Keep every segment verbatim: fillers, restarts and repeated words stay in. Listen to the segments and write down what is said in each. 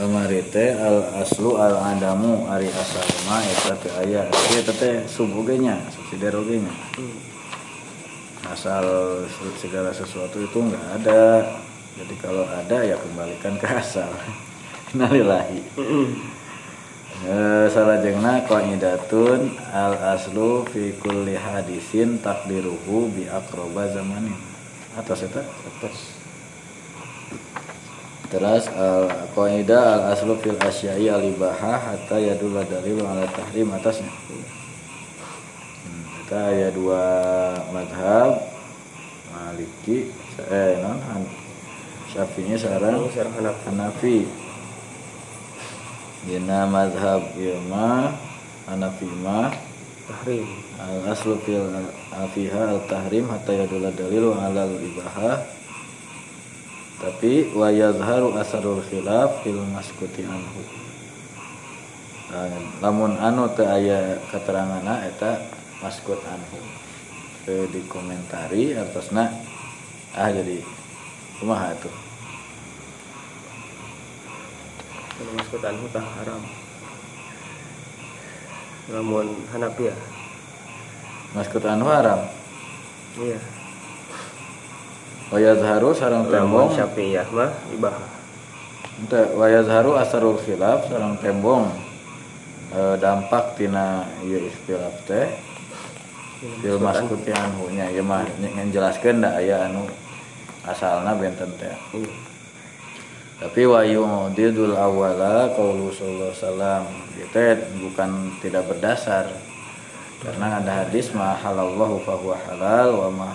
kamari teh al aslu al adamu ari asal mah eta teh aya eta teh subuh ge nya subsidiar ge nya asal segala sesuatu itu enggak ada, jadi kalau ada ya kembalikan ke asal. Innalillahi. Eh salajengna qaidatun al aslu fi kulli hadisin takdiruhu bi aqraba zamanin. Atas eta atas. Terus al-qaidah al-aslu fil asya'i al-ibahah hatta yadulla dalil ala tahrim atasnya. Kita hmm, ada dua madhab Maliki eh non Syafi'i sareng Hanafi. Dina madhab ilma Hanafi mah tahrim. Al-aslu fil afiha al-tahrim hatta yadulla dalil ala al-ibahah. Tapi wa yazharu asarul khilaf fil maskuti anhu. Lamun anu teu aya keteranganna eta maskut anhu. Teu dikomentari artosna ah jadi kumaha atuh. Kalau maskut anhu tah haram. Lamun Hanafi ya. Maskut anhu haram. Iya. Wayazharu sarang tembong Syafi'iyah mah ibahah. Ente wayazharu asarul khilaf sarang tembong e, dampak tina ieu istilah teh fil maskuti anhu nya ieu mah ngejelaskeun da aya anu asalna benten teh. Hmm. Tapi wayu didul awala qaulu sallallahu alaihi wasallam eta bukan tidak berdasar. Karena ada hadis ma halallahu fa huwa halal wa ma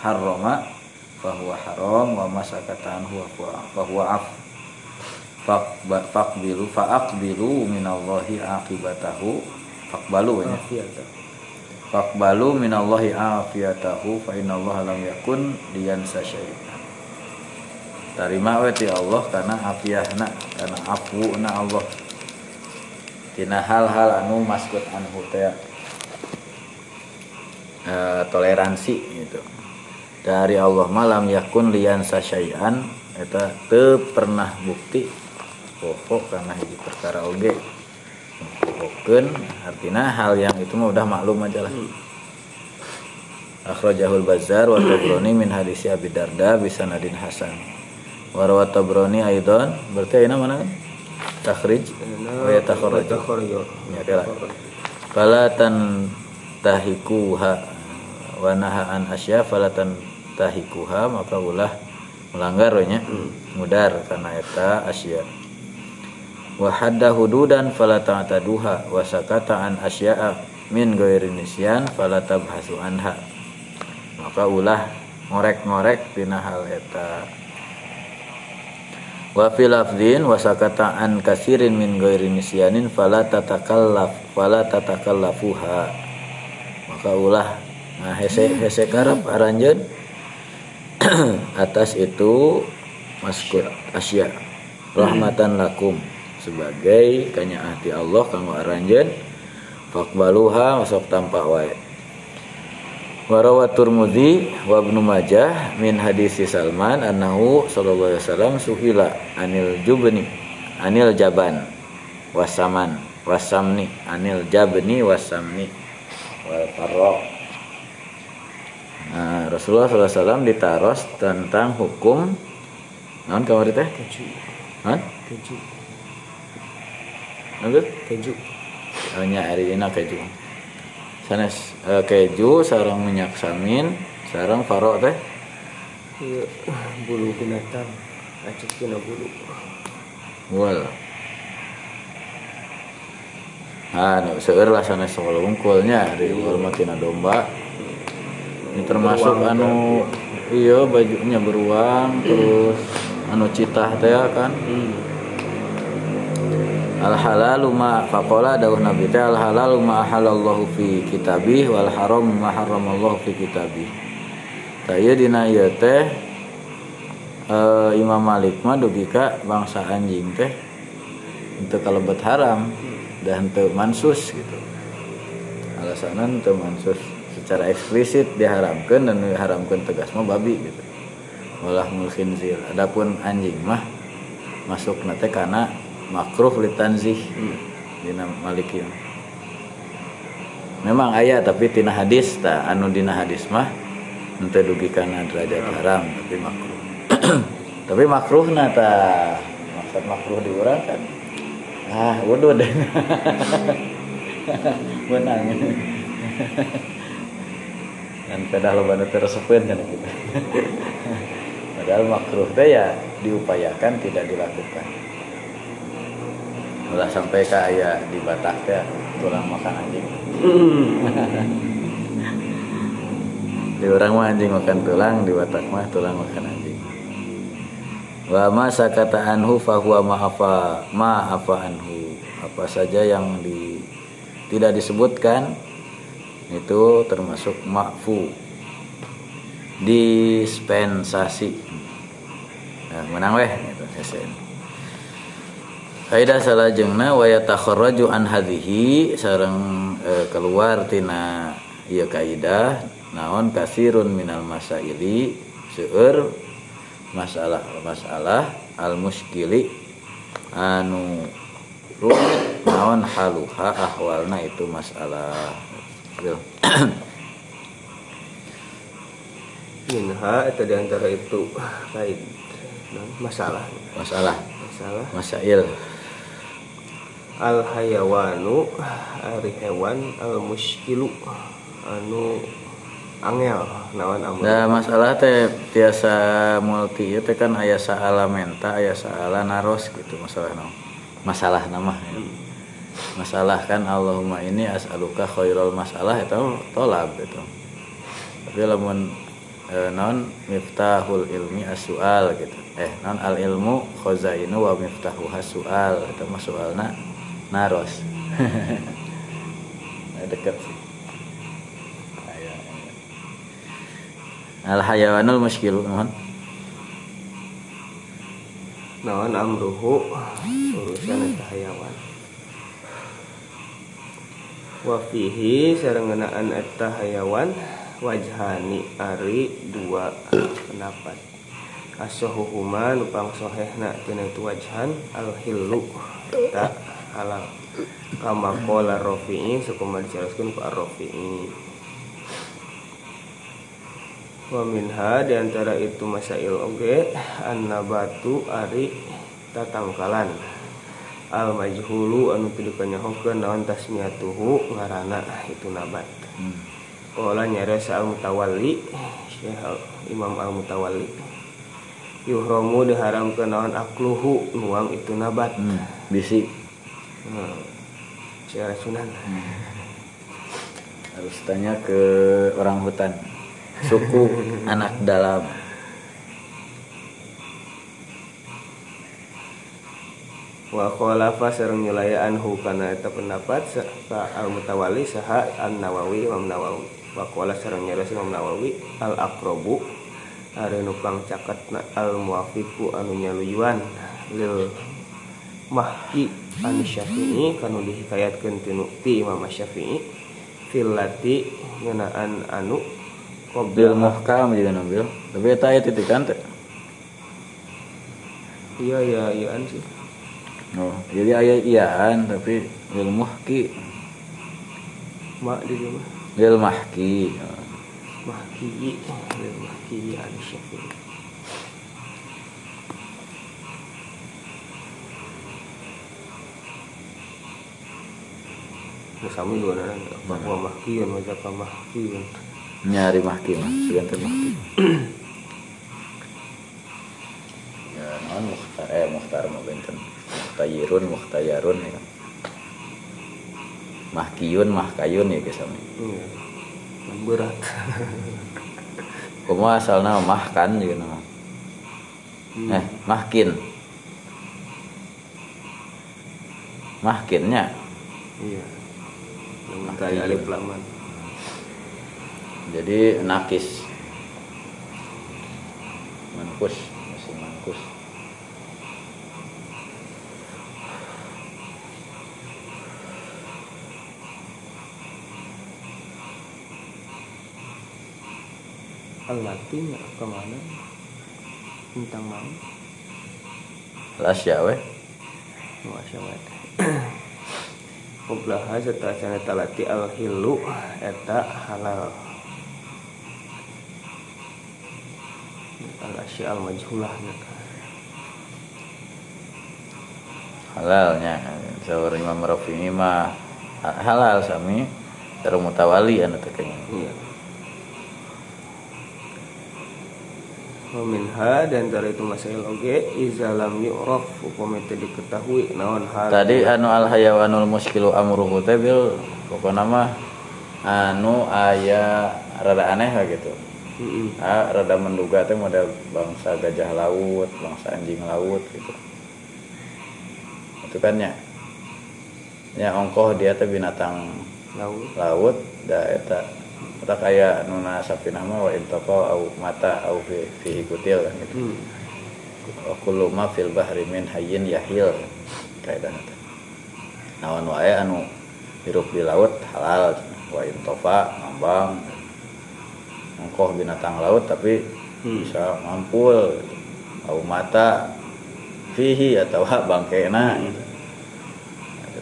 harrama bahwa haram wa masakatan huwa bahwa af faqbilu faqbilu minallahi aqibatahu faqbalu ya faqbalu minallahi afiyatahu fa innallaha lam yakun liyansa syai'an. Tarima we ti Allah kana afiyahna kana afuna Allah tina hal-hal anu maskut anhu teh uh, toleransi gitu. Dari Allah malam yakun liyansa syai'an eta teu pernah bukti pokok karena hiji perkara oge pokokkeun artinya hal yang itu mah udah maklum aja lah. Akhrajahul Bazzar wa Tabrani min hadis Abi Darda bi sanadin hasan wa rawa Tabrani aidan berarti ayeuna mana takhrij wa yatakhraj ya kala falatan tahikuha wa nahaan asya falatan tahikuha maka ulah melanggar nya hmm. mudar karena eta asya wa hadda hududan falata taduha wa sakata an asya'a min ghairi nisyan falata bahsu anha maka ulah ngorek-ngorek tina hal eta wa fil lafdin wa sakata an kasirin min ghairi nisyanin falata takallaf falata takallafuha maka ulah nah hese hese karep aranjeun atas itu maskut asya rahmatan lakum sebagai kanyaati Allah kanggo aranjeun faqbaluha sok tampa wae wa rawat Tirmidzi wa Ibnu Majah min hadis Salman annahu sallallahu alaihi wasallam suhila anil jubni anil jaban wasaman wasamni anil jabni wasamni wal farq. Nah, Rasulullah shallallahu alaihi wasallam ditaros tentang hukum non kamari teh keju. Hah? Keju. Angger keju. Anya ari dina keju. Sanes uh, keju sareng minyak samin, sareng faro teh ieu bulu binatang, acik dina bulu. Wal. Ah, nu seueur lah sanes wungkulnya di hormatina domba. Ini termasuk beruang, anu kan? Iya bajunya beruang terus anu citah teh kan hmm. Al halalu ma faqala dawuh Nabi teh al halalu ma halallahu fi kitabih wal haram ma haramallahu fi kitabih. Tah ieu dina ieu teh uh, Imam Malik mah dugi ka bangsa anjing teh henteu kalebet haram da henteu mansus gitu. Alasanna henteu mansus secara eksplisit diharamkan dan diharamkan tegas mah babi gitu. Walahul khinzir. Adapun anjing mah masuk nate karena makruh litanzih dina Maliki. Memang ayat tapi tina hadis ta, anu dina hadis mah henteu dugi kana derajat haram tapi makruh. Tapi makruhna ta, maksud makruh di urang kan. Ah, wudu deh. Menang. Dan pedah loba nu teu resepeun kana kita. Padahal makruh teh ya diupayakan tidak dilakukan. Ulah sampai ke aya di Batak teh tulang makan anjing. Di orang mah anjing makan tulang, di Batak mah tulang makan anjing. Wa ma sakata anhu fa huwa ma afa ma afa anhu. Apa saja yang di, tidak disebutkan itu termasuk ma'fu. Dispensasi. Nah, menang weh gitu S N. Aida salajengna wa yatakharraju an hadhihi sareng e, keluar tina ieu kaidah naon kasirun minal masaili seueur masalah-masalah al muskili anu rumit naon haluha ahwalna itu masalah minha eta di antara itu kait masalah masalah masalah masail al hayawanu ari hewan al muskilu anu angel nawan amun. Nah, masalah teh tiasa multi ieu teh kan aya saala menta aya saala naros gitu masalah nama. Masalah nama ya. Masalah kan Allahumma ini as'aluka khairal masalah eta tolab eta. Tapi lamun e, non miftahul ilmi as-sual gitu. Eh non al ilmu khazainu wa miftahu as-sual eta mah soalna naros. Dekat sih. Al hayawanul muskilu naon? Naon amruhu urusan eta hayawan. Wa fihi sarengeunaan eta hayawan wajhani ari dua pendapat. As-sahuhuma nu pangsahehna tina itu wajhan al-hillu. Tak halal kama qala Rafi'i sakumma dicaroskeun ku Rafi'i wa minha di antara itu masail oge annabatu ari tatangkalan al majhulu anu teu dikanyahokeun naon tasmiyatuhu ngaranna itu nabat qala nyares al mutawalli Syekh Imam al Mutawalli yuhramu diharamkeun naon akluhu nuang itu nabat hmm. bisi Hmm, Syekh Sunan hmm. harus tanya ke orang hutan suku anak dalam wa khalafa sareng nyulayaan hu kana eta pendapat al mutawalli saha an nawawi imam nawawi wa qala sareng nyaros imam nawawi al aqrabu ari nu pangcaketna al muwafiqu anu nyaluyuan lil mahki an Syafi'i kanu dihikayatkeun tinu ti Imam Syafi'i fil lati ngeunaan anu qabil muhkam jeung nabil tapi eta aya titikan teh iya ya iyaan sih oh jadi aya iyaan tapi lil muhki mak di rumah lil mahki mahki lil mahki an Syafi'i Musami dua orang, bahwa mahkian, wajaka mahkian. Nyari mahkian, seganti mahkian. Ya, naon mukhtar, eh mukhtar mah benten. Mukhtayirun, mukhtayarun ya. Mahkiun, mahkayun ya kesami. Iya, berat. Kuma asalna mahkan juga nama. Hmm. Eh, mahkin. Mahkinnya. Iya. Kayak alif laman. Jadi nakis. Mankus, masih mankus. Al-Latin ke mana? Tentang mana? Lasya weh. Kublaha serta sana talati al-hilu eta halal al-asya al-majhulah halalnya sahur Imam Rafi'i mah halal sami termutawali anu tekeng iya minha dan dari itu masail oge izalam yu'raf hukum itu diketahui naon hal tadi anu al hayawanul muskilu amruhu tabil pokona mah anu aya rada aneh lah gitu heeh mm-hmm. ah, rada menduga teh model bangsa gajah laut bangsa anjing laut gitu itu kan nya nya ongkoh dia teh binatang laut laut da eta kita kayak nuna sapinah mah wa intaqau au mata au fi fi kutil kan gitu. Kullu ma fil bahri min hayyin yahil kaidahna. Naon wae anu hirup di laut halal wa intofa ngambang. Ngkoh binatang laut tapi bisa ngampul gitu. Au mata fihi atawa bangkena gitu.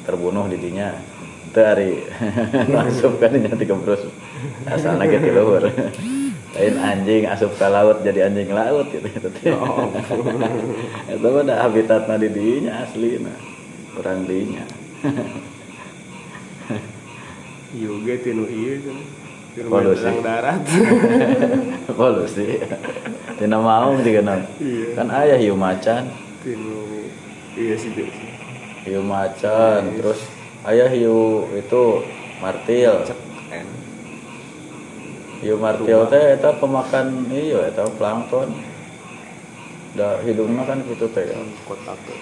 Terbunuh di dinya. Teu ari langsung kan nya digembrus. Asalna ge ti luhur. Lain anjing asup ka laut jadi anjing laut gitu teh. Oh. Eta mah habitatna di dinya aslina. Kurang dinya. Ieu ge ti nu ieu cenah. Polusi darat. Polusi. Tina maung digana. Kan aya hiu macan. Tinu ieu sih. Hiu macan terus ayah hiu itu martil. Hiu martil teh eta pemakan ieu eta plankton. Da hidungna kan kitu teh kan kotak teh.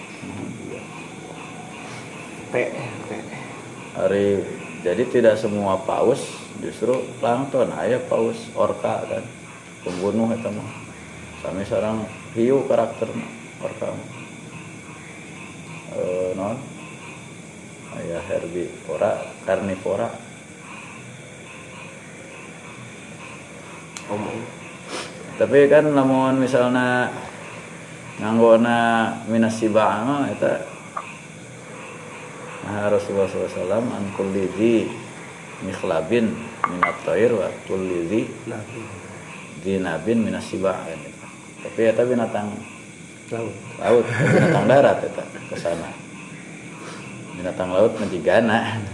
Teh teh. Ari jadi tidak semua paus justru plankton. Aya paus orca kan pembunuh eta mah. Sami sareng hiu karakterna orca. Eh non ya herbivora, karnivora. Om. Tapi kan lamun misalna nganggona minasiba mah eta nah, Rasulullah sallallahu alaihi wasallam an kulli dzi mikhlabin minat thair wa kulli dzi dinabin minasiba eta. Tapi eta binatang laut, laut binatang darat eta ke sana. Binatang laut menjigana.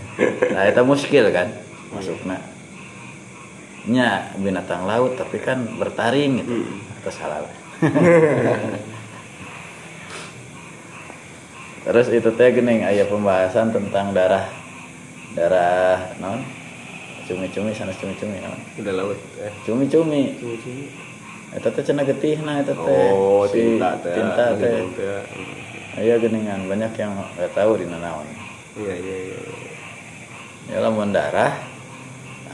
Nah itu muskil kan masukna. Nya binatang laut tapi kan bertaring gitu. Atas halal. Terus itu teh geuning aya pembahasan tentang darah darah non cumi-cumi sanes cumi-cumi non. Udah laut eh. Cumi-cumi. Cumi-cumi. Eta teh cenah getihna eta teh. Oh, si tinta teh. Tinta teh. Iya geningan banyak yang nggak tahu di nanaon. Iya iya iya. Ya lamun darah,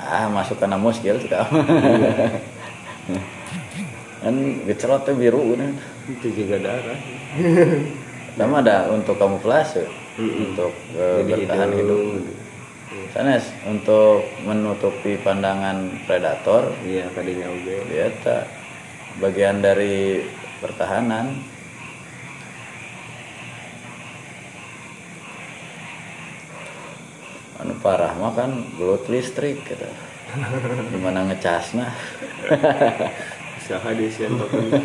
ah masuk kana muskil suka. Kan bicarotnya biru kan. Itu juga darah. Sama ada untuk kamuflase, untuk bertahan hidup. Sanes untuk menutupi pandangan predator. Iya kadinya oge. Iya ta. Bagian dari pertahanan. Anu parah mah kan belut listrik gitu. Gimana ngecasna? Usaha desian token.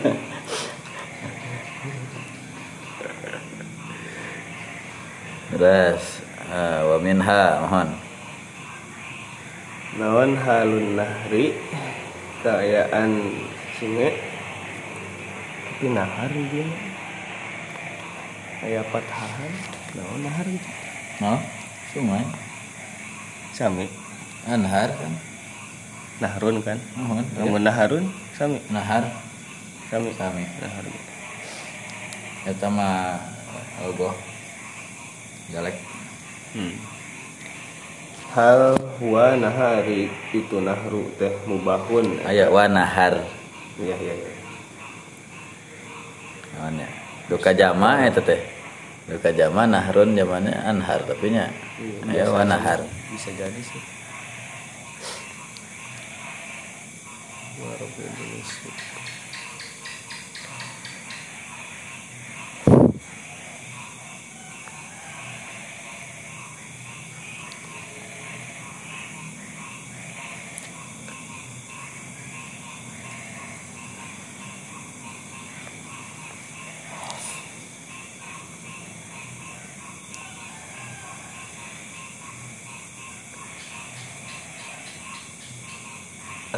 Ras wa minha mohon. Naon halun nahri kaayaan sungai tapi nahar dia. Aya patahan naon nahar gitu. Nah, sungai. Sami anhar kan nahrun kan mohon lamun nahrun sami nahar sami sami nahar eta mah algo jalek hmm. hal huwa nahari itu nahru teh mubahun aya wa nahar iya iya iya naon nya duka jama eta teh duka jama nahrun jamane anhar tapi nya iya, aya wa nahar bisa jadi sih. Warung Indonesia.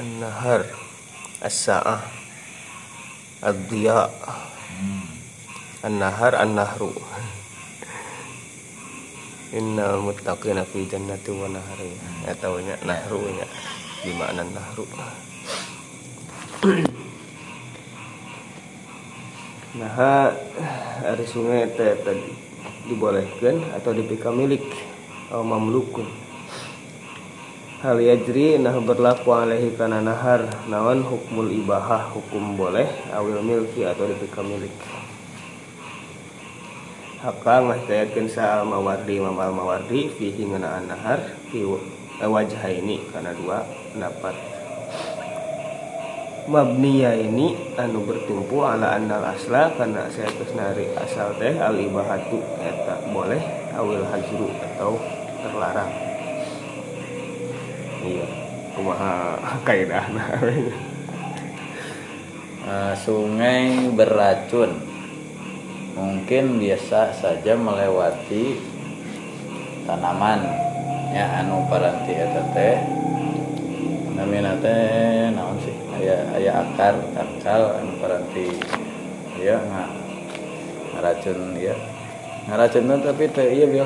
an-nahar, as-sa'ah, ad-diya, an-nahar, an-nahru. Innal muttaqina fi jannati wa nahri. Ataunya nahrunya di makna nahru. Nah, ari sungai teh tadi dibolehkeun atau dipika milik au mamlukun. Hal yajri nah berlaku alaihi kana nahar nawan hukmul ibahah, hukum boleh awil milki atau dipika milik. Hakang masyarakat sa'al mawardi mamal mawardi fihi ngena'an nahar fi wajah ini karena dua pendapat mabniya ini anu bertumpu ala annal asla karena syarat nari asal teh al ibahatu eta boleh awil hajru atau terlarang. Iya kumaha kaidahna. uh, sungai beracun mungkin biasa saja melewati tanaman ya anu paranti eta teh namina teh naon sih aya aya akar tangkal anu paranti ya nah, ngaracun ya ngaracunna tapi teh ieu ya,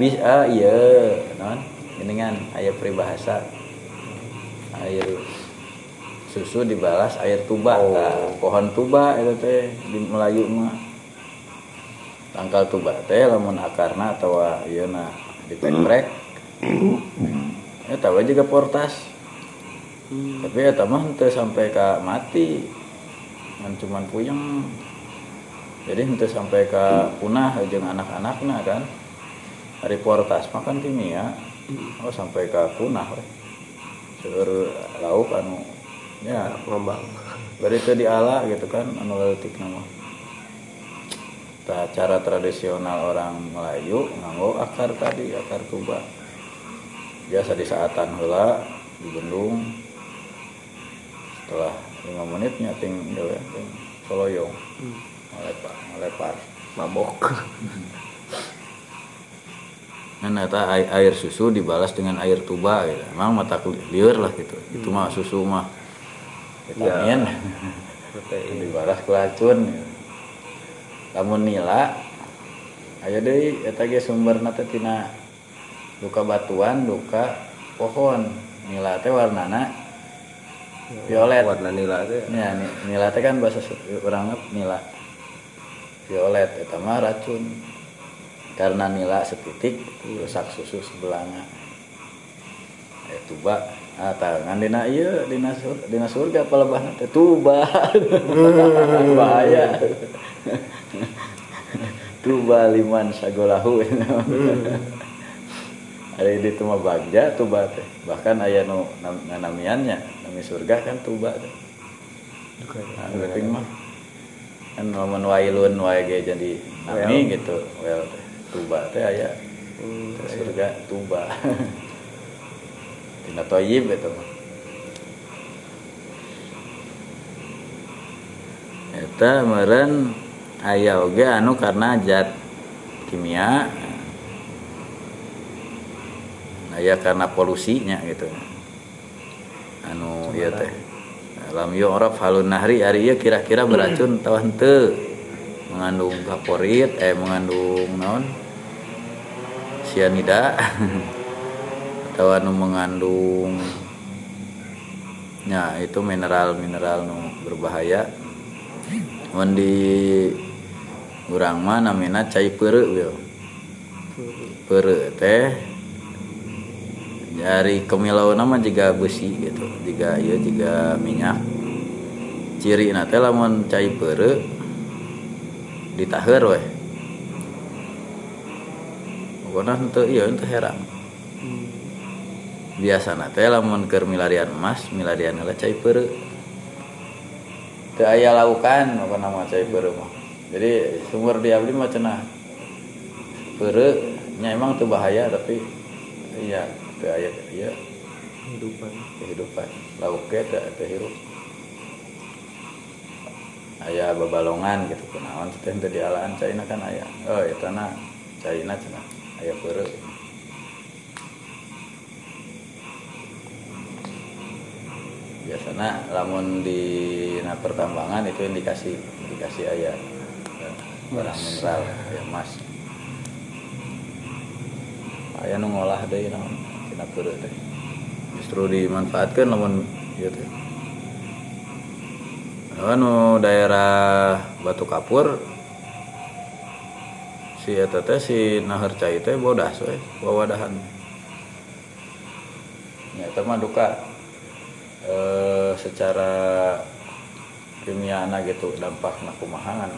bisa ieu naon geningan aya peribahasa air susu dibalas air tuba, oh. Nah, pohon tuba itu teh di Melayu mah tangkal tuba teh lamun akarna atau ieu na dipekrek eta we juga portas hmm. Tapi eta mah teu sampai ka mati mun cuman puyeng jadi teu sampai ka punah jeung anak-anakna kan ari portas makan kimia oh sampai ka punah we seueur lauk anu ya ngembang dari itu diala gitu kan analitik nama cara tradisional orang Melayu nganggo akar tadi akar tuba biasa di saatan heula dibendung setelah lima menitnya ting dewe ting soloyong melepar melepar mabok nah eta air susu dibalas dengan air tuba gitu emang mata lieur lah gitu hmm. Itu mah susu mah vitamin ya. Dibalas kelacun lamun nila ayo deui eta ge sumberna teh tina duka batuan duka pohon nila teh warnana violet warna nila teh ya nila teh kan bahasa urang nila violet eta mah racun karena nila setitik rusak susu sebelahna aya tuba ah tangan dina ieu dina surga dina surga palebahna teh tuba bahaya tuba liman sagolahu ari ditu mah bagja tuba teh bahkan aya nu nganamiannya nami surga kan tuba teh penting mah kan lamun wailun wae ge jadi nami gitu well tuba teh aya surga tuba tina toyib eta mah eta meureun aya oge anu karena zat kimia aya karena polusinya gitu anu ieu teh lam yu'raf halun nahri ari ieu kira-kira beracun tah henteu mengandung kaporit eh mengandung naon sianida atau anu mengandung ya itu mineral-mineral nu berbahaya mun di urang mah namina cai peureu we peureu teh dari kemilauna mah jiga besi gitu jiga ieu jiga minyak cirina teh lamun cai peureu ditaheur we pokona henteu ieu henteu herang biasana teh lamun keur milarian emas milarian heula cai peureu teu aya laukan apa nama cai peureu mah jadi sumber di abdi mah cenah peureu nya emang teu bahaya tapi iya teu aya ieu kehidupan kehidupan lauk ge teh teh hirup aya babalongan kitu kunaon teh teu dialaan caina kan aya oh eta na caina cenah aya peureu biasanya lamun di nah, pertambangan itu yang dikasih dikasih aya barang mineral ya emas aya nu ngolah deui naon tina peureut teh justru dimanfaatkeun lamun ieu teh anu daerah Batu Kapur si eta teh si Nahar Cai teh bodas we wawadahan nyata mah duka e, secara kimiana gitu dampakna kumaha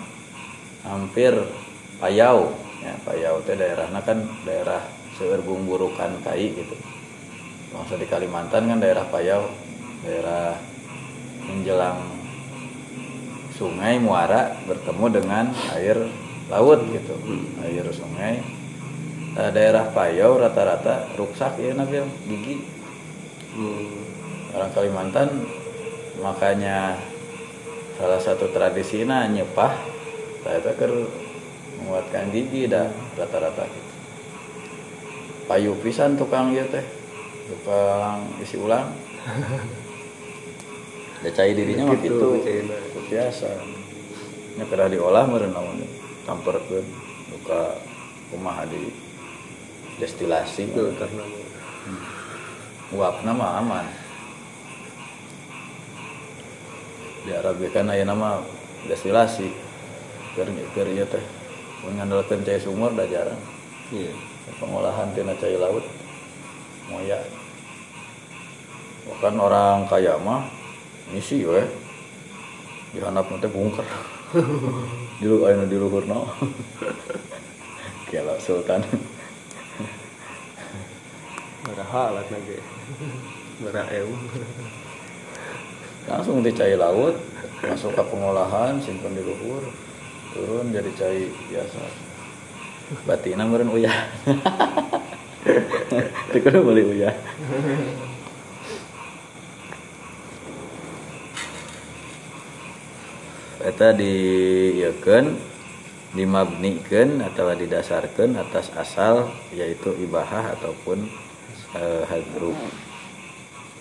hampir Payau ya Payau teh daerahna kan daerah seueur bumburukan kai gitu maksud di Kalimantan kan daerah Payau daerah menjelang sungai muara bertemu dengan air laut gitu, hmm. air sungai. Daerah Payau rata-rata ruksak ya nabi gigi. Hmm. Orang Kalimantan makanya salah satu tradisinya nyepah, saya ker menguatkan gigi dah rata-rata gitu. Payu pisan tukang ya teh, tukang isi ulang. Dicai dirinya mah gitu, biasa. Nya kada diolah meureun naon tamperkeun buka kumaha di destilasi gitu karena hmm. uapna mah aman. Di Arabikeun aya nama destilasi. Keur keur ieu teh mun ngandalkeun cai sumur da jarang. Iya. Yeah. Pengolahan tina cai laut moya. Bukan orang kaya mah misi we dihanapna teh bungker dilu aya di luhurna kelak sultan baraha alatna ge baraeu langsung di cai laut masuk ke pengolahan simpen di luhur turun jadi cai biasa batina meureun uyah teu kudu meuli uyah eta diyekeun dimabnikeun atau didasarkan atas asal yaitu ibahah ataupun e, hadru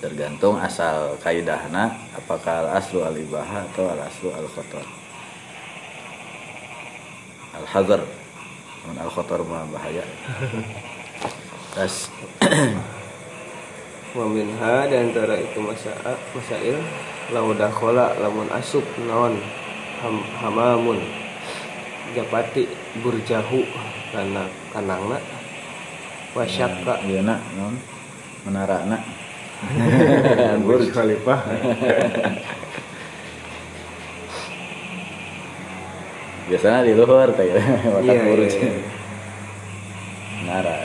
tergantung asal kaidahna apakah al aslu al ibahah atau al aslu al khotor al hadr dan al khotor mah bahaya tas wa minha dan antara itu masail masail laudah khola lamun asuk naon Ham, hamamun japati burjahu kana kanangna wasyaka ieu na naon menarana Burj Khalifah biasana di luhur teh watak burj menara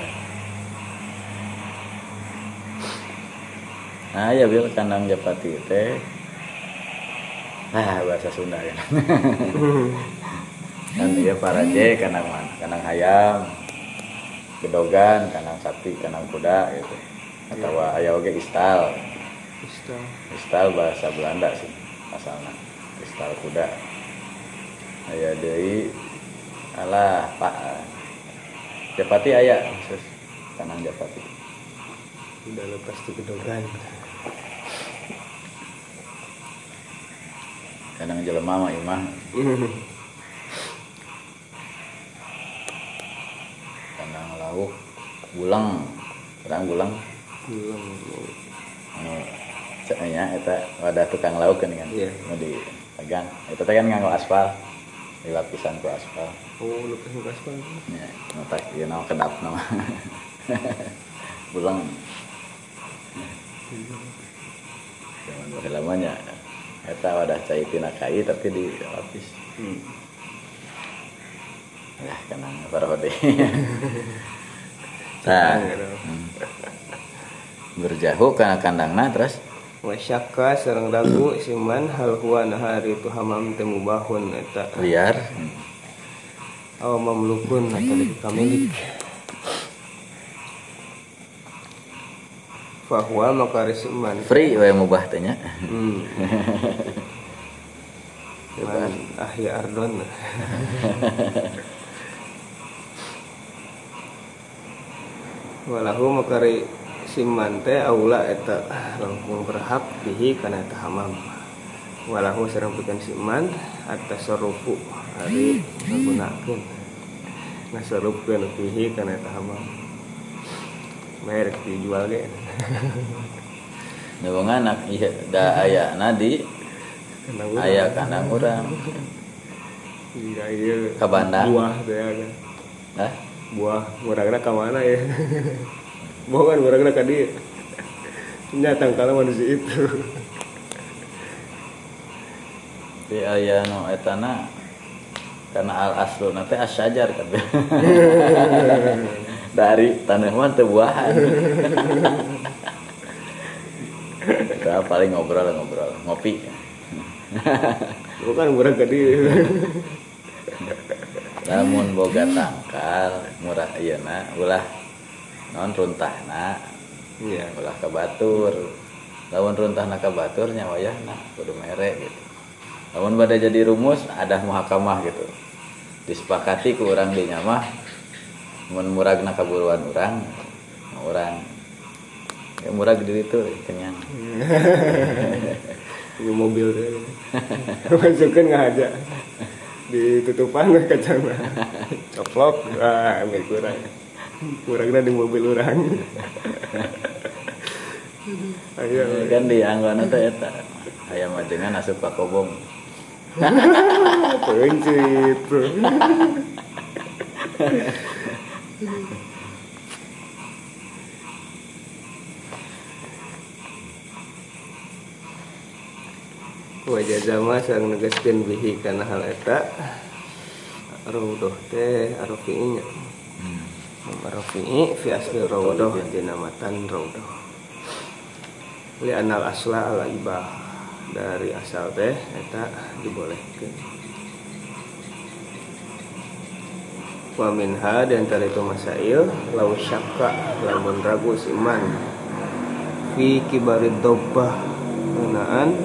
nah ya bil kanang japati teh ah bahasa Sunda kan. Dan dia paraje kanang mana? Kanang hayam, gedogan, kanang sapi, kanang kuda gitu. Atau yeah. Aya oge istal. Istal. Istal bahasa Belanda sih asalna. Istal kuda. Aya deui alah Pak Japati aya khusus kanang Japati. Udah lepas tu gedogan. Kadang jelema mah imah. Kadang lauk bulang, kadang bulang. Bulang. Anu cenanya eta wadah tukang lauk kan kan. Iya. Nu dipegang. Eta teh kan nganggo aspal. Dilapisan ku aspal. Oh, lapisan ku aspal. Nya, ngotak ieu naon kedapna mah. Bulang. Jangan berlamanya. Eta wadah cai tina kai tapi di lapis. Hmm. Nah, kenang parode. Tah. Hmm. Berjahu kana kandangna terus wasyaka sareng ragu siman hal huwa nahari tu hamam temu bahun eta liar. Aw mamlukun atau dipamilik. Bahwa makaris iman free we mubah tanya hmm. Cuman ahli ardon walahu makari simante aula eta langkung berhak bihi kana eta hamam walahu sareng pikeun siman atas sarufu ari ngagunakeun nasarupkeun bihi kana eta hamam merek dijual ge deung anak ieu da ayana di aya kana urang ka Bandar buah teh ah buah urang ka mana ya bukan beragam tadi nyata kalau manusia itu di ayat no etana karena al aslu nanti asyajar kan dari tanaman terbuahan kita paling ngobrol ngobrol ngopi bukan beragam tadi namun boga tangkal murah iya nak ulah non runtahna iya ulah ka batur lawan runtahna ka batur nya wayahna kudu mere gitu lawan bade jadi rumus ada muhakamah gitu disepakati ku urang dinya mah mun muragna kaburuan urang urang ya murag di ditu kenyang di mobil teh masukkeun ngahaja ditutupan kacana coplok ah berkurang kurangnya di mobil orang kan di anggonan itu eta ayam ajengan asup ka kobong pencit wajah jama sareng negaskeun bihi kana hal eta raudoh teh arofi'nya Marafi'i fi asli rawdoh dinamatan rawdoh li anal asla ala ibah dari asal teh eta dibolehkeun wa minha dan talitu masail law syakka lamun ragu siman fi kibarid dobbah naan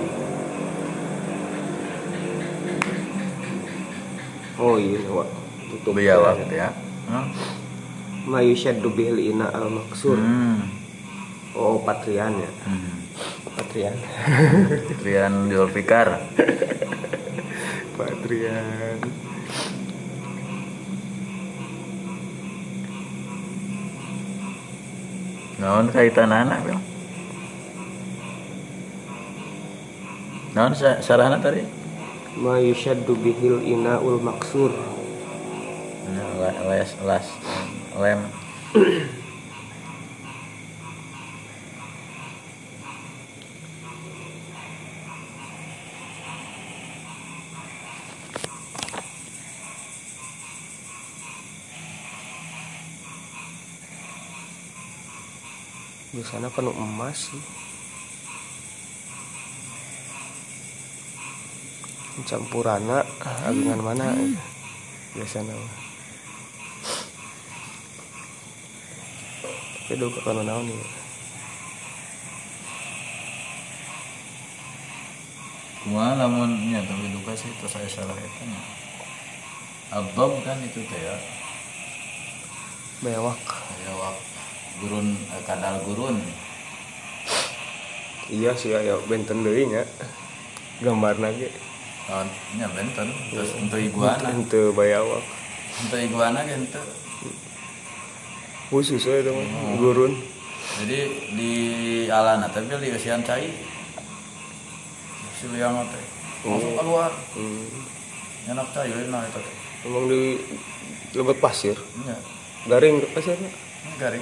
oh iya wak tutup ya wak ya hmm. Mayusyaddu bihil ina al-maksur hmm. Oh patrian ya hmm. Patrian Patrian Julfikar Patrian naon kaitan anak Bel naon sarana tadi mayusyaddu bihil ina ul-maksur les les lem di sana penuh emas sih campurana agengan mana biasanya itu kalau naon ya kumaha lamun nya tapi duka sih terus saya salah eta nya abab kan itu teh ya mewak mewak gurun kadal gurun iya sih ya benten deui nya gambarna ge naon nya benten terus untuk iguana untuk bayawak untuk iguana ge henteu khusus ya teman hmm. Gurun jadi di alana tapi di asian cai siliang teh langsung keluar hmm. Enak cai enak itu tolong di lebet pasir ya. Garing pasirnya garing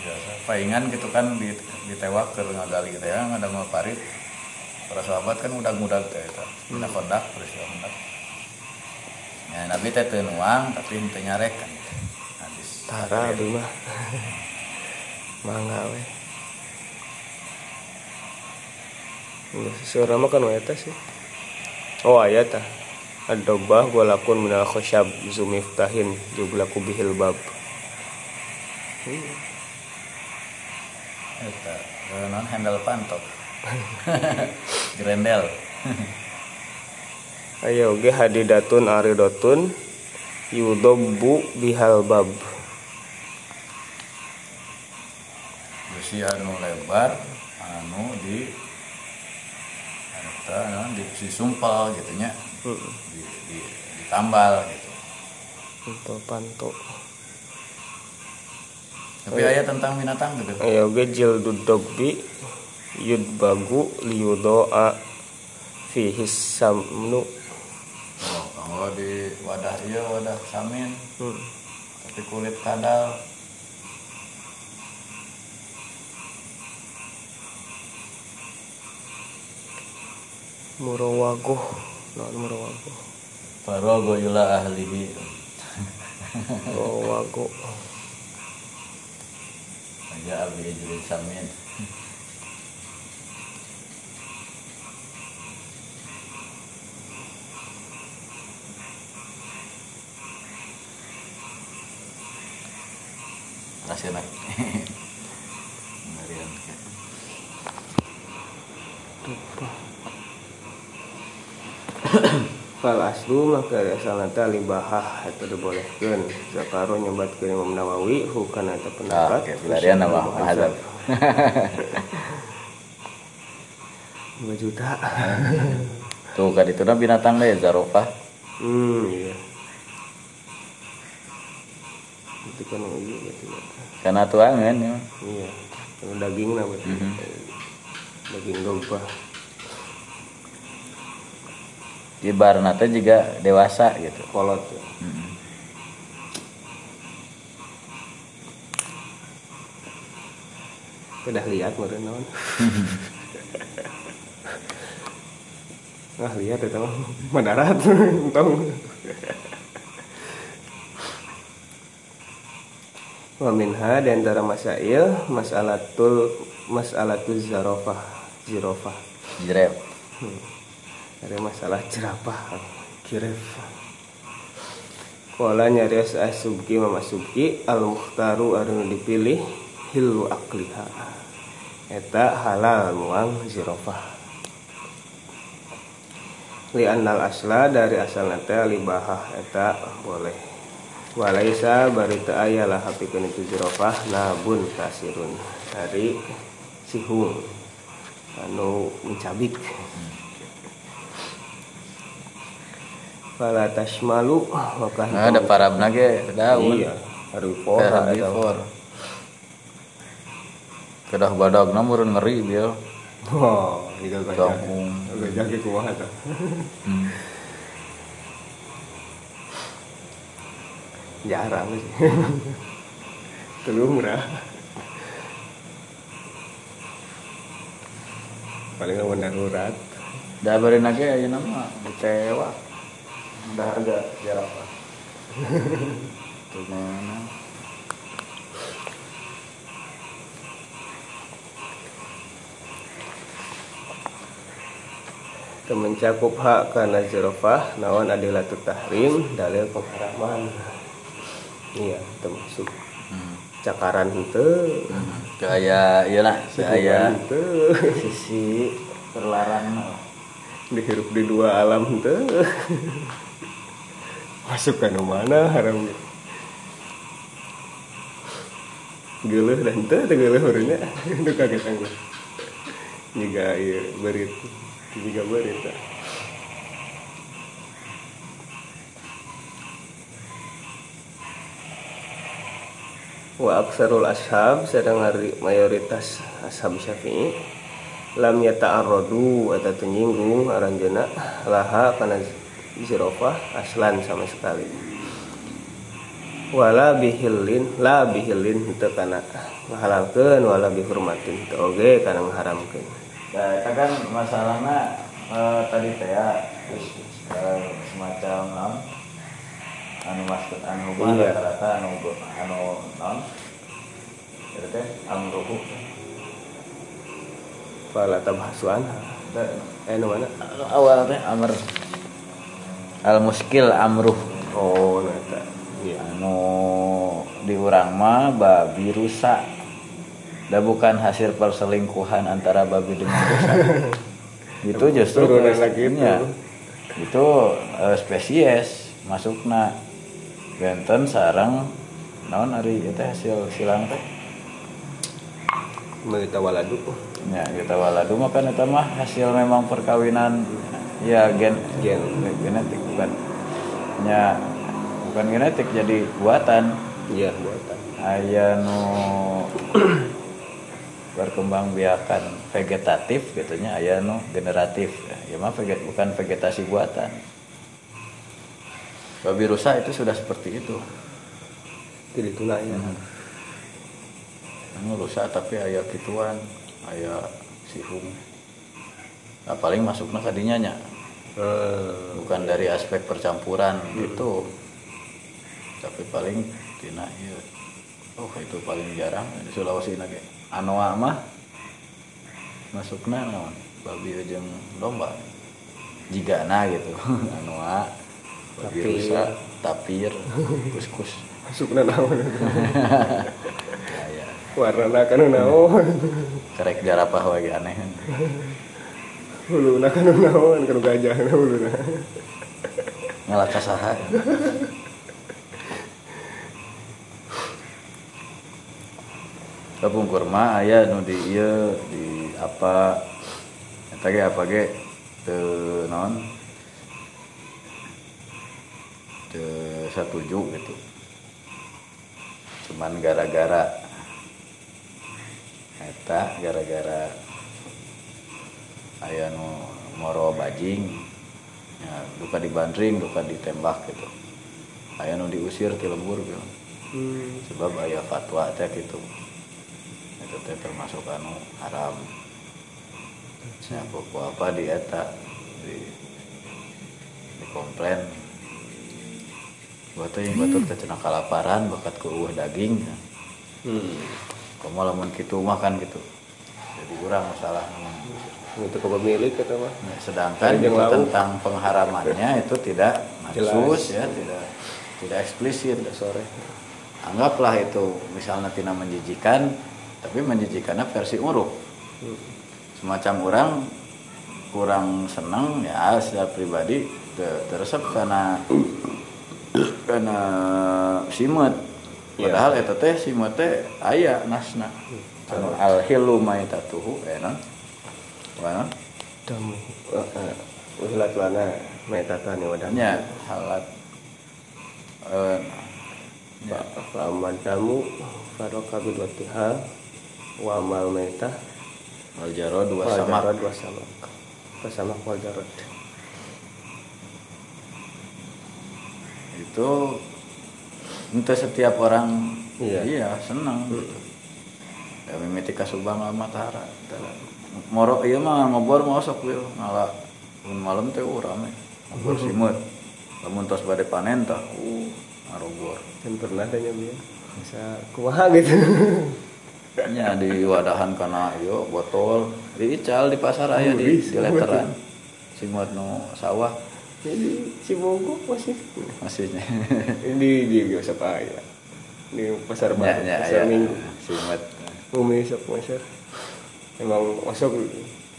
biasa paingan gitu kan di ditewak ke ngagali gitu ya ada mau parit para sahabat kan udag-udag teh eta dina kondak terus ya kondak ya nabi teh teu nuang tapi henteu nyarek kan tara aduh mah mangga we seorang makan wae teh sih oh aya tah adobah walakun minal khosyab zumiftahin jublaku bihil bab eta non handle pantok grendel ayo ge hadidatun aridatun yudobbu bihal bab diksi anu lebar anu di eta naon diksi sumpel gitu nya. Heeh. Di, di, ditambal gitu. Sumpel panto. Tapi oh, aya tentang binatang gitu. Aya oge jildud dogbi yud bagu liyudoa fi hisamnu. Oh, kalau di wadah ieu wadah samin. Hmm. Tapi kulit kadal. Murawagoh, nah murawagoh. Paragoh ila ahlihi. Murawagoh. Aja abi jadi samin. Kasih nak. Marian. Tumpah. Fal aslu maka asalna limbahah eta dibolehkeun sakaro nyebatkeun Imam Nawawi hukana eta pendapat bilarian nama hadap dua juta tuh ka dituna binatang deh zarofah hmm iya itu kan ieu berarti kana tuangan ya iya dagingna berarti daging domba Ibarna teh juga dewasa gitu kolot ya. Mm-hmm. Udah lihat meureun naon. Nah, lihat eta mah mendarat untung. Wa minha di antara masail masalatul masalatul zarafah, zirafah. Jirep. Hmm. Ada masalah jerapah kiref kola nyarios asubki mamasuki al-mukhtaru arun dipilih hilu akliha eta halal muang zirofah li'annal asla dari asal nata libahah eta boleh walaisa barita ayalah hapikun itu zirofah nabun kasirun dari sihung anu mencabik Fala tashmalu maka nah, ada parabna ge daun iya haripor haripor kedah badagna meureun ngeri dia oh ieu gajah gajah ge kumaha tah jarang sih teu murah paling lawan darurat da barena ge ayeuna mah ditewak udah harga jarak lah gimana temen cakup hak karena zirofah nawan adilatul tahrim dalil pengharaman iya termasuk hmm. Cakaran itu kayak iyalah saya sisi terlarang dihirup di dua alam itu masukkan mana haram geluh dan teu geluh urangna nu kaget anggur jiga ieu berit jiga berit wa aksarul ashab sedang hari mayoritas ashab Syafi'i lam yata'arradu atau nyinggung aranjeunna laha kana zirofah aslan sama sekali wala bihillin la bihillin itu karena menghalalkan wala bihurmatin itu oke karena mengharamkan nah itu kan masalahnya eh, tadi saya eh, semacam non anu maksud anu bah iya. Rata-rata anu anu non itu anu ruhu wala tabahsuan eh anu mana awalnya amr al muskil amruh oh eta iya anu di urang mah babi rusa da bukan hasil perselingkuhan antara babi dengan rusa itu justru laginya itu uh, spesies masukna benten sareng naon ari eta hasil silang teh Mereka waladu ya kita waladu makan itu mah hasil memang perkawinan ya gen gen genetik bukan ya bukan genetik jadi buatan iya buatan aya nu berkembang biakan vegetatif gitunya aya nu generatif ya mah veget, bukan vegetasi buatan. Babi rusa itu sudah seperti itu jadi itulah ya hmm. Rusak tapi ayah kituan ayah sihung nah, paling masuknya kadinya hmm. Bukan dari aspek percampuran hmm. Gitu tapi paling tina iya oh itu paling jarang di Sulawesi nage anoa mah masuknya non babi jeung domba jigana gitu anoa babi rusak tapir kus-kus masuknya naon warna kanu naon karek jarapah lagi aneh uluna kanu naon kanu gajah uluna ngalaka saha tepung kurma aya nu di ieu di apa eta ge apa ge teu naon teu satuju gitu cuman gara-gara eta gara-gara aya nu moro bajing ya, duka dibandring duka ditembak gitu aya nu diusir ti lembur gitu hmm. Sebab aya fatwa teh gitu eta teh termasuk anu haram nya pokok apa di eta di dikomplain batu yang batur teh cenah kalaparan bakat keueuh daging ya. Hmm. Kamu lamun kitu mah kan gitu. Jadi kurang masalah untuk pemilik kata mah. Nah, sedangkan itu tentang pengharamannya itu tidak maksus ya, tidak tidak eksplisit tidak sore. Anggaplah itu misalnya tina menjijikan, tapi menjijikannya versi uruf. Semacam orang kurang senang ya secara pribadi teresep karena karena simet. Padahal eta teh si mah teh aya nasna. Anu al-hilu maitatuhu enak. Wa tamu ulat lana maitatan wadanya halat eh ba aman tamu faroka bidwatiha wa mal maitah wal jarad wa samak wal samak wa samak wal jarad. Itu untuk setiap orang iya, iya senang gitu. Ya mimiti kasubang matahara. Moro ieu mah ngobor mah sok ieu ngala mun malam teh urang ngobor simeut. Lamun tos bade panen tah uh arogor. Kan pernah tanya dia bisa kumaha gitu. Nya di wadahan kana ieu botol diical di pasar aya di di leteran. Simeut nu sawah. Jadi Cibogor masih masihnya di di biasa apa ya di pasar baru ya, ya, pasar ya, minggu simat umi sok pasar emang masuk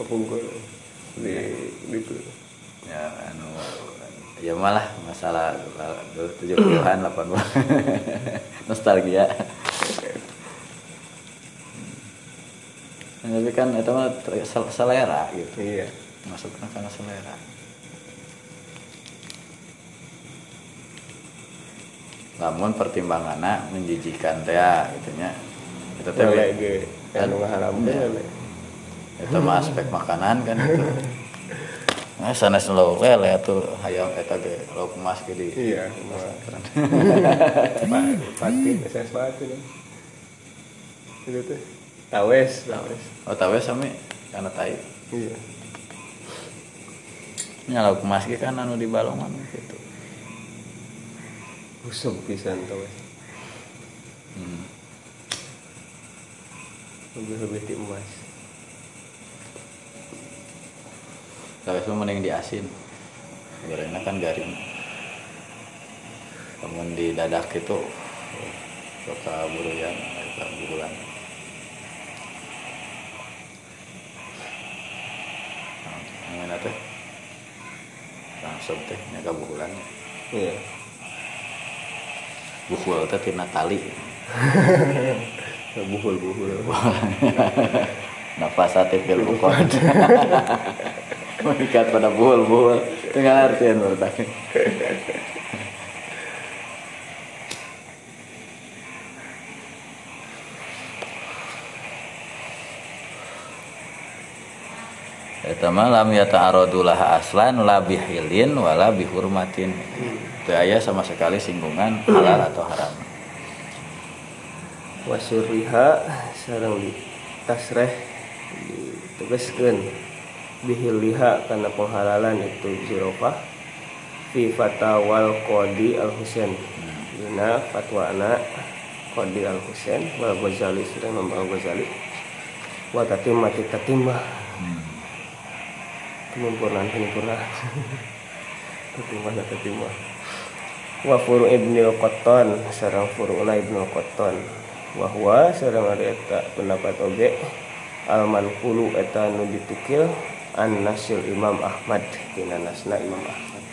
kepungkur di itu ya anu ya malah masalah tujuh puluhan delapan puluh nostalgia tapi kan itu mah selera gitu iya. Masuknya karena selera. Namun pertimbangannya menjijikan teh gitunya eta teh lege anu haram teh eta mah aspek makanan kan itu nah sanes lauk lele atuh hayang eta ge lauk emas ge di iya pati sanes pati itu teh tawes tawes oh tawes sami kana tai iya nya lauk emas ge kan anu di balongan gitu usum pisan teh. Hmm. Lebih-lebih di emas. Tapi semua mending di asin. Gorengna kan garing. Namun di dadak itu suka buruyan, suka burulan. Ngana teh. Langsung teh nya kaburulan. Iya. Buku itu tina tali buhul-buhul. Nafas hati fil bukot. Mengikat pada buhul-buhul. Itu nggak artian menurut aku. Eta malam ya ta'arodulah aslan la bihilin wala bihurmatin. Itu aya sama sekali singgungan halal atau haram. Wasurriha sareng tasreh dituliskeun bihilliha kana penghalalan itu zirofah fi fatawal qadi al-Husain. Dina fatwana qadi al-Husain wal Ghazali sareng Imam Ghazali wa tatimah tatimah. Penyempurnaan penyempurnaan ketimah dan ketimah wa furu ibnil qattan sarang furu'na ibnil qattan wahwa sarang ada eta pendapat oge almankulu eta nu ditukil an nasil Imam Ahmad kina nasna Imam Ahmad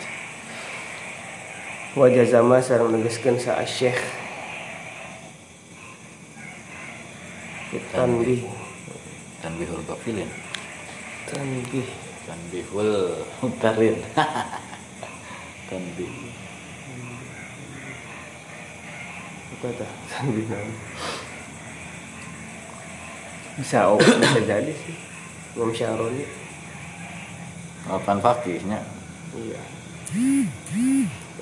wa jazama sarang negeskeun sa'a syekh tanbih tanbihul gafilin tanbih tanbihul mutarin tanbih apa dah tanbih bisa oh bisa jadi sih Imam Syahroni makan fakihnya iya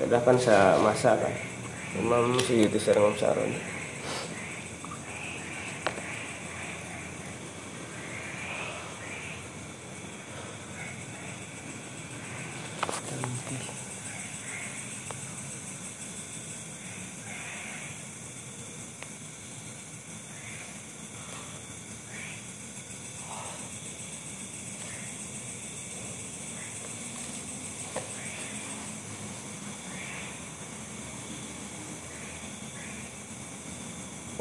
kadang kan sa masa kan Imam sih itu sering Imam Syahroni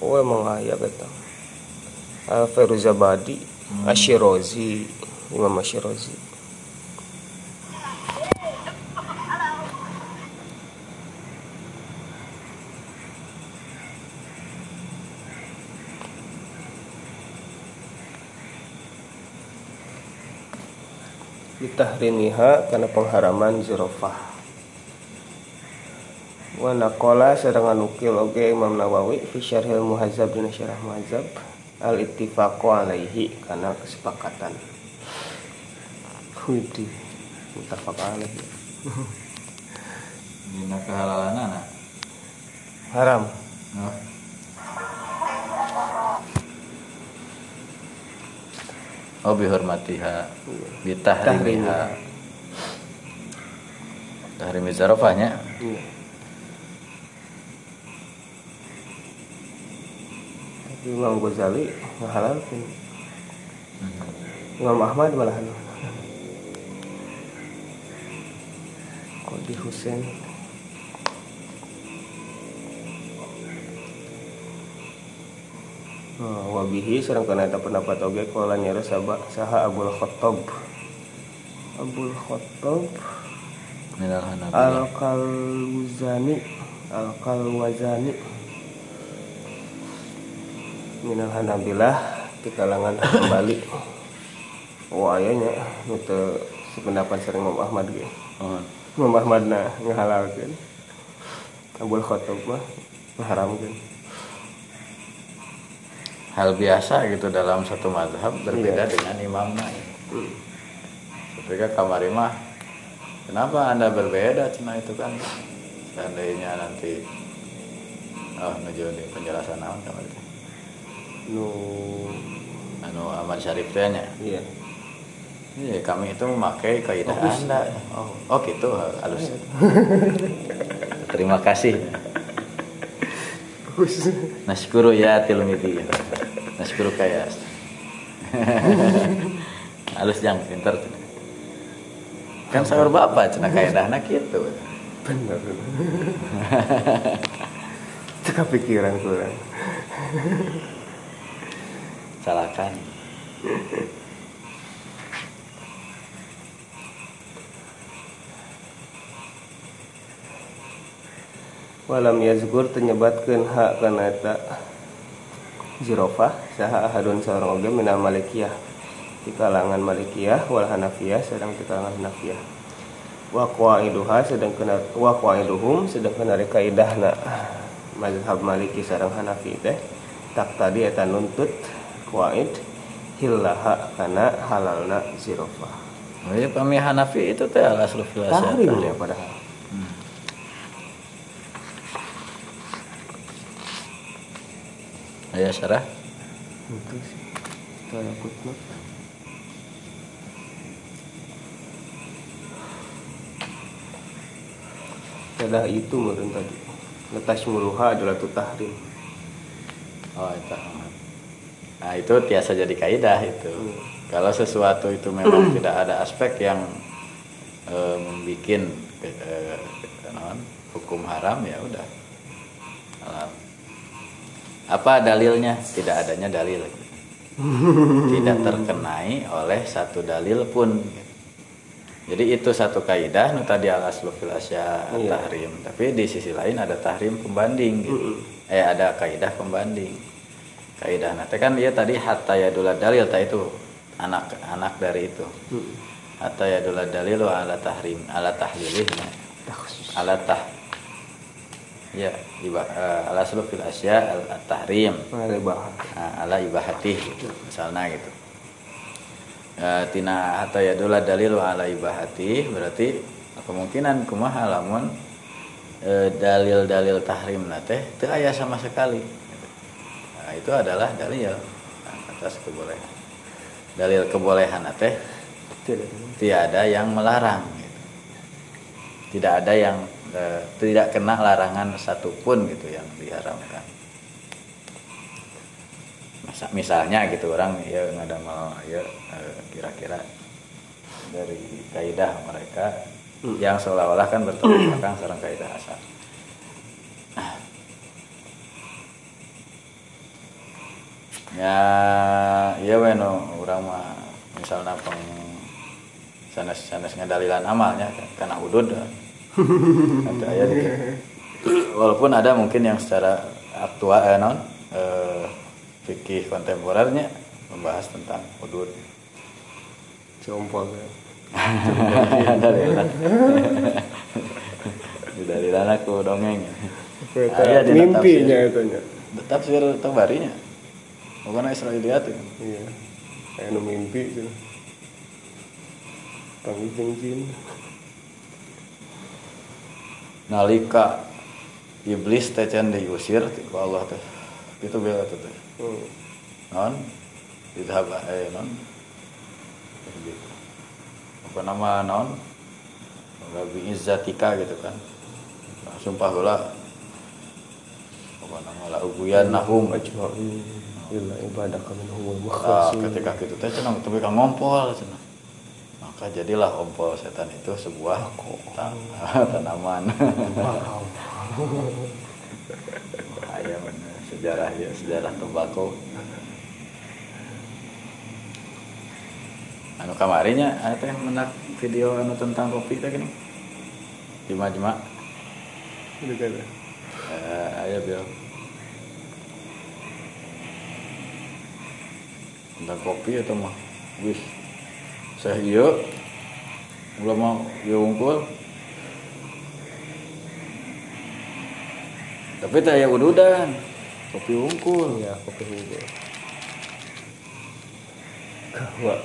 oh emang ayah kata Al-Feruzabadi hmm. Ashirozi Imam Ashirozi ditahrimiha karena pengharaman zirofah wa naqala sarangan ukil oge Imam Nawawi fi syarhil muhazzab dina syarah muhazzab al ittifaqu alaihi kana kesepakatan kuiti mutafaqan alaihi dina kehalalanana haram nah. Oh bihormatiha bitahrimiha tahrimi zarofahnya iya. Imam Ghazali halal pun. Hmm. Imam Ahmad malah halal. Qadi Husain. Nah, wabihi sareng kana eta pendapat oge kala nyare saha Abul Khattab. Abul Khattab Al-Kalwazani, Al-Kalwazani. Minal Hanabilah di kalangan Hambali. Wah ayahnya itu sependapat sering Imam Ahmad gitu. Oh. Imam Ahmad nah ngehalalkan Abul Khattab mah mengharamkan. Hal biasa gitu dalam satu mazhab berbeda iya. Dengan imamnya. Hmm. Ketika kamari mah kenapa Anda berbeda cina itu kan seandainya nanti oh nuju di penjelasan naon kamari. Nu anu Ahmad Syarif tanya. Iya. Iya, kami itu memakai kaidah oh, Anda. Oh, oh gitu halus. Terima kasih. Bagus. Nasyukuru ya tilmidi. Nasyukuru kaya. Halus yang pintar. Kan sahur bapak cenah kaidahna kitu. Bener. Teka pikiran kurang. Salahkan walam yazgur tenyebatkeun hak kana eta Zirofah saha ahadun sareng oge minal Malikiyah di kalangan Malikiyah wal Hanafiyah sedang di kalangan Hanafiyah. Wa qaiduha sedang kana wa qaiduhum sedang kana kaidahna mazhab Maliki sareng Hanafi teh tak tadi eta nuntut qaid hilaha kana halalna zirofah. Jadi kami Hanafi itu teh alas lufil asal ya padahal. Ayah Sarah. Itu sih. Kita kutip. Kedah itu meren tadi. Letas muluha adalah tu tahrim. Oh, itu. Nah, itu biasa jadi kaidah itu. Hmm. Kalau sesuatu itu memang tidak ada aspek yang e, membikin e, non hukum haram ya udah. Alam. Apa dalilnya? Tidak adanya dalil. Tidak terkenai oleh satu dalil pun. Jadi itu satu kaidah nu tadi alas lufil asya tahrim, tapi di sisi lain ada tahrim pembanding gitu. Eh ada kaidah pembanding. Kaidah nah kan dia tadi hatta yadulad dalil ta itu anak-anak dari itu. Hatta yadulad dalil wa ala tahrim, ala tahlilih. Ala tah ya ibah ala sulfil asya al tahrim ala ibahatih misalnya gitu eh tina hatta yadulla dalil ala ibahatih berarti kemungkinan kumaha lamun e, dalil-dalil tahrimna teh teu aya sama sekali gitu. Nah, itu adalah dalil atas kebolehan dalil kebolehan teh tiada yang melarang gitu. Tidak ada yang tidak kena larangan satupun gitu yang diharamkan. Masa, misalnya gitu orang ya nggak ada mau ya kira-kira dari kaidah mereka hmm. yang seolah-olah kan bertolak belakang sareng kaidah asal. Ya, ya weno orang mah misalnya peng sanes-sanes ngadalilan amalnya karena hudud. Ada ya gitu. Walaupun ada mungkin yang secara aktual eh, non eh, fikih kontemporernya membahas tentang hudud. Jompol. Dalilan. Dalilan aku dongeng. Ayah di mimpinya itunya. Tafsir Tabarinya. Bukan Israiliyat itu. Iya. Kayak nu mimpi gitu. Pangjing-jing. Nalika iblis teh can diusir ti ku Allah teh itu bela teh hmm. non idhab eh non apa nama non Rabbi Izzatika gitu kan sumpah heula apa nama la uguyan nahum ajma'i illa ibadaka minhum mukhlasin ketika kitu teh cenah teu ka ngompol cenah maka jadilah ompol setan itu sebuah tan- tanaman. Ayam sejarah ya sejarah tembakau. Anu kamarinya ada teh menak video anu tentang kopi teh gini di majma. Itu kan. Eh aya biar tentang kopi atau mah wis saya iya mulai mau iya unggul tapi tak ada ududan kopi unggul ya kopi unggul kahwa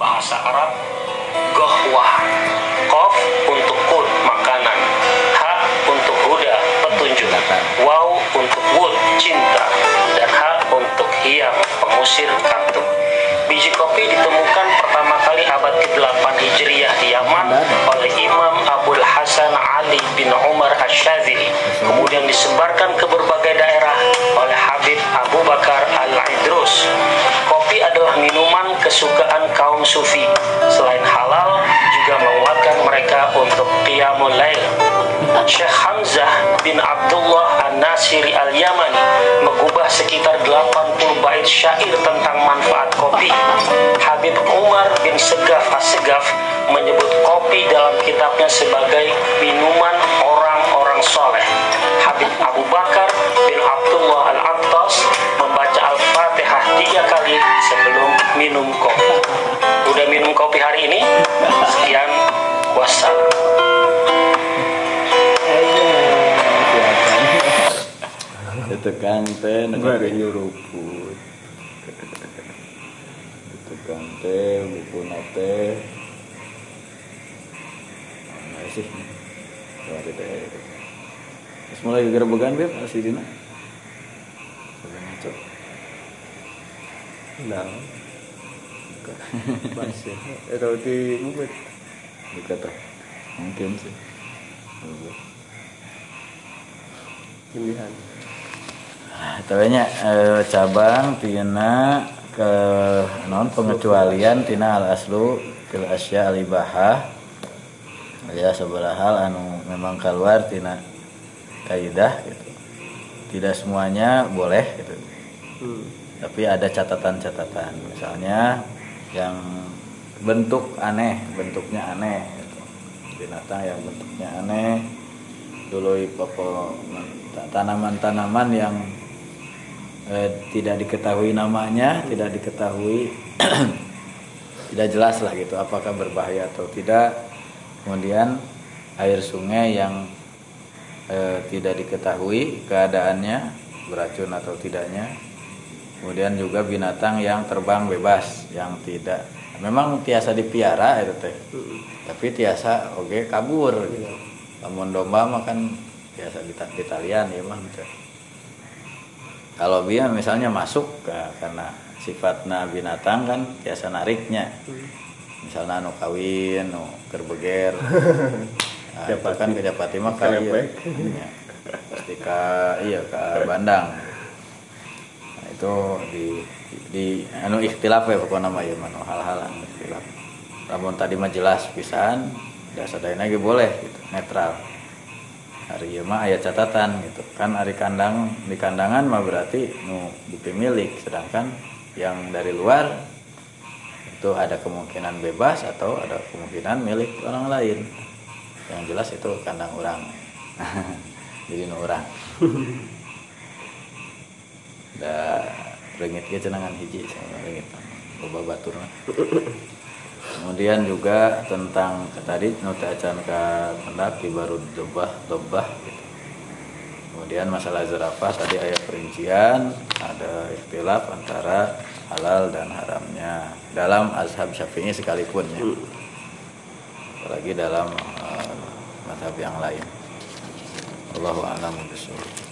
bahasa Arab gohwah, qaf untuk qut makanan, ha untuk huda petunjuk, waw untuk wud cinta, dan ha untuk hiyab pengusir kantuk. Biji kopi ditemukan pertama kali abad ke delapan Hijriah di Yaman oleh Imam Abul Hasan Ali bin Umar Asy suci. Selain halal, juga menguatkan mereka untuk qiyamul lail. Syekh Hamzah bin Abdullah An-Nasiri Al-Yamani mengubah sekitar delapan puluh bait syair tentang manfaat kopi. Habib Umar bin Segaf As-Segaf menyebut kopi dalam kitabnya sebagai minuman orang-orang soleh. Habib Abu Bakar bin Abdullah Al-Attas membaca Al-Fatihah tiga kali sebelum minum kopi. Udah minum kopi hari ini? Sekian, wassalam. Tekan teh negeri ruput, tekan teh buku nate, mana sih? Kalau kita, mulai gerbegan beb masih dina, sudah macet, hilang, masih, atau di bukit, dekat tak? Mungkin sih, pilihan. Tawanya eh, cabang tina ke non pengecualian tina al aslu fil asya al ibahah ya sebelah hal anu memang keluar tina kaidah gitu. Tidak semuanya boleh gitu. Hmm. Tapi ada catatan-catatan misalnya yang bentuk aneh, bentuknya aneh gitu. Binatang yang bentuknya aneh dulu pokok tanaman-tanaman yang Eh, tidak diketahui namanya, tidak diketahui, tidak jelas lah gitu apakah berbahaya atau tidak. Kemudian air sungai yang eh, tidak diketahui keadaannya beracun atau tidaknya. Kemudian juga binatang yang terbang bebas yang tidak memang tiasa dipiara itu teh, tapi tiasa oge kabur gitu. Lamun domba makan tiasa ditalian ya mah gitu. Kalau dia misalnya masuk karena sifatnya binatang kan biasa nariknya, misalnya anu kawin, anu gerbeger, nah, itu kan kejapati mah kali ya, pasti ke iya ke bandang. Nah, itu di di anu ikhtilaf ya pokoknya nama ya manu hal-hal anu ikhtilaf. Namun tadi mah jelas pisan, biasa lain lagi boleh, gitu, netral. Ari ieu mah aya catatan gitu kan ari kandang di kandangan mah berarti nu dipemilik sedangkan yang dari luar itu ada kemungkinan bebas atau ada kemungkinan milik orang lain yang jelas itu kandang orang jadi nu urang da reungit ge cenangan hiji cenah reungit loba baturna. Kemudian juga tentang tadi nota acan ke pendak di baru dobah dobah gitu. Kemudian masalah zirafah tadi ada perincian, ada ikhtilaf antara halal dan haramnya dalam azhab Syafi'i sekalipun ya. Apalagi dalam uh, mazhab yang lain. Allahu a'lam bissawab.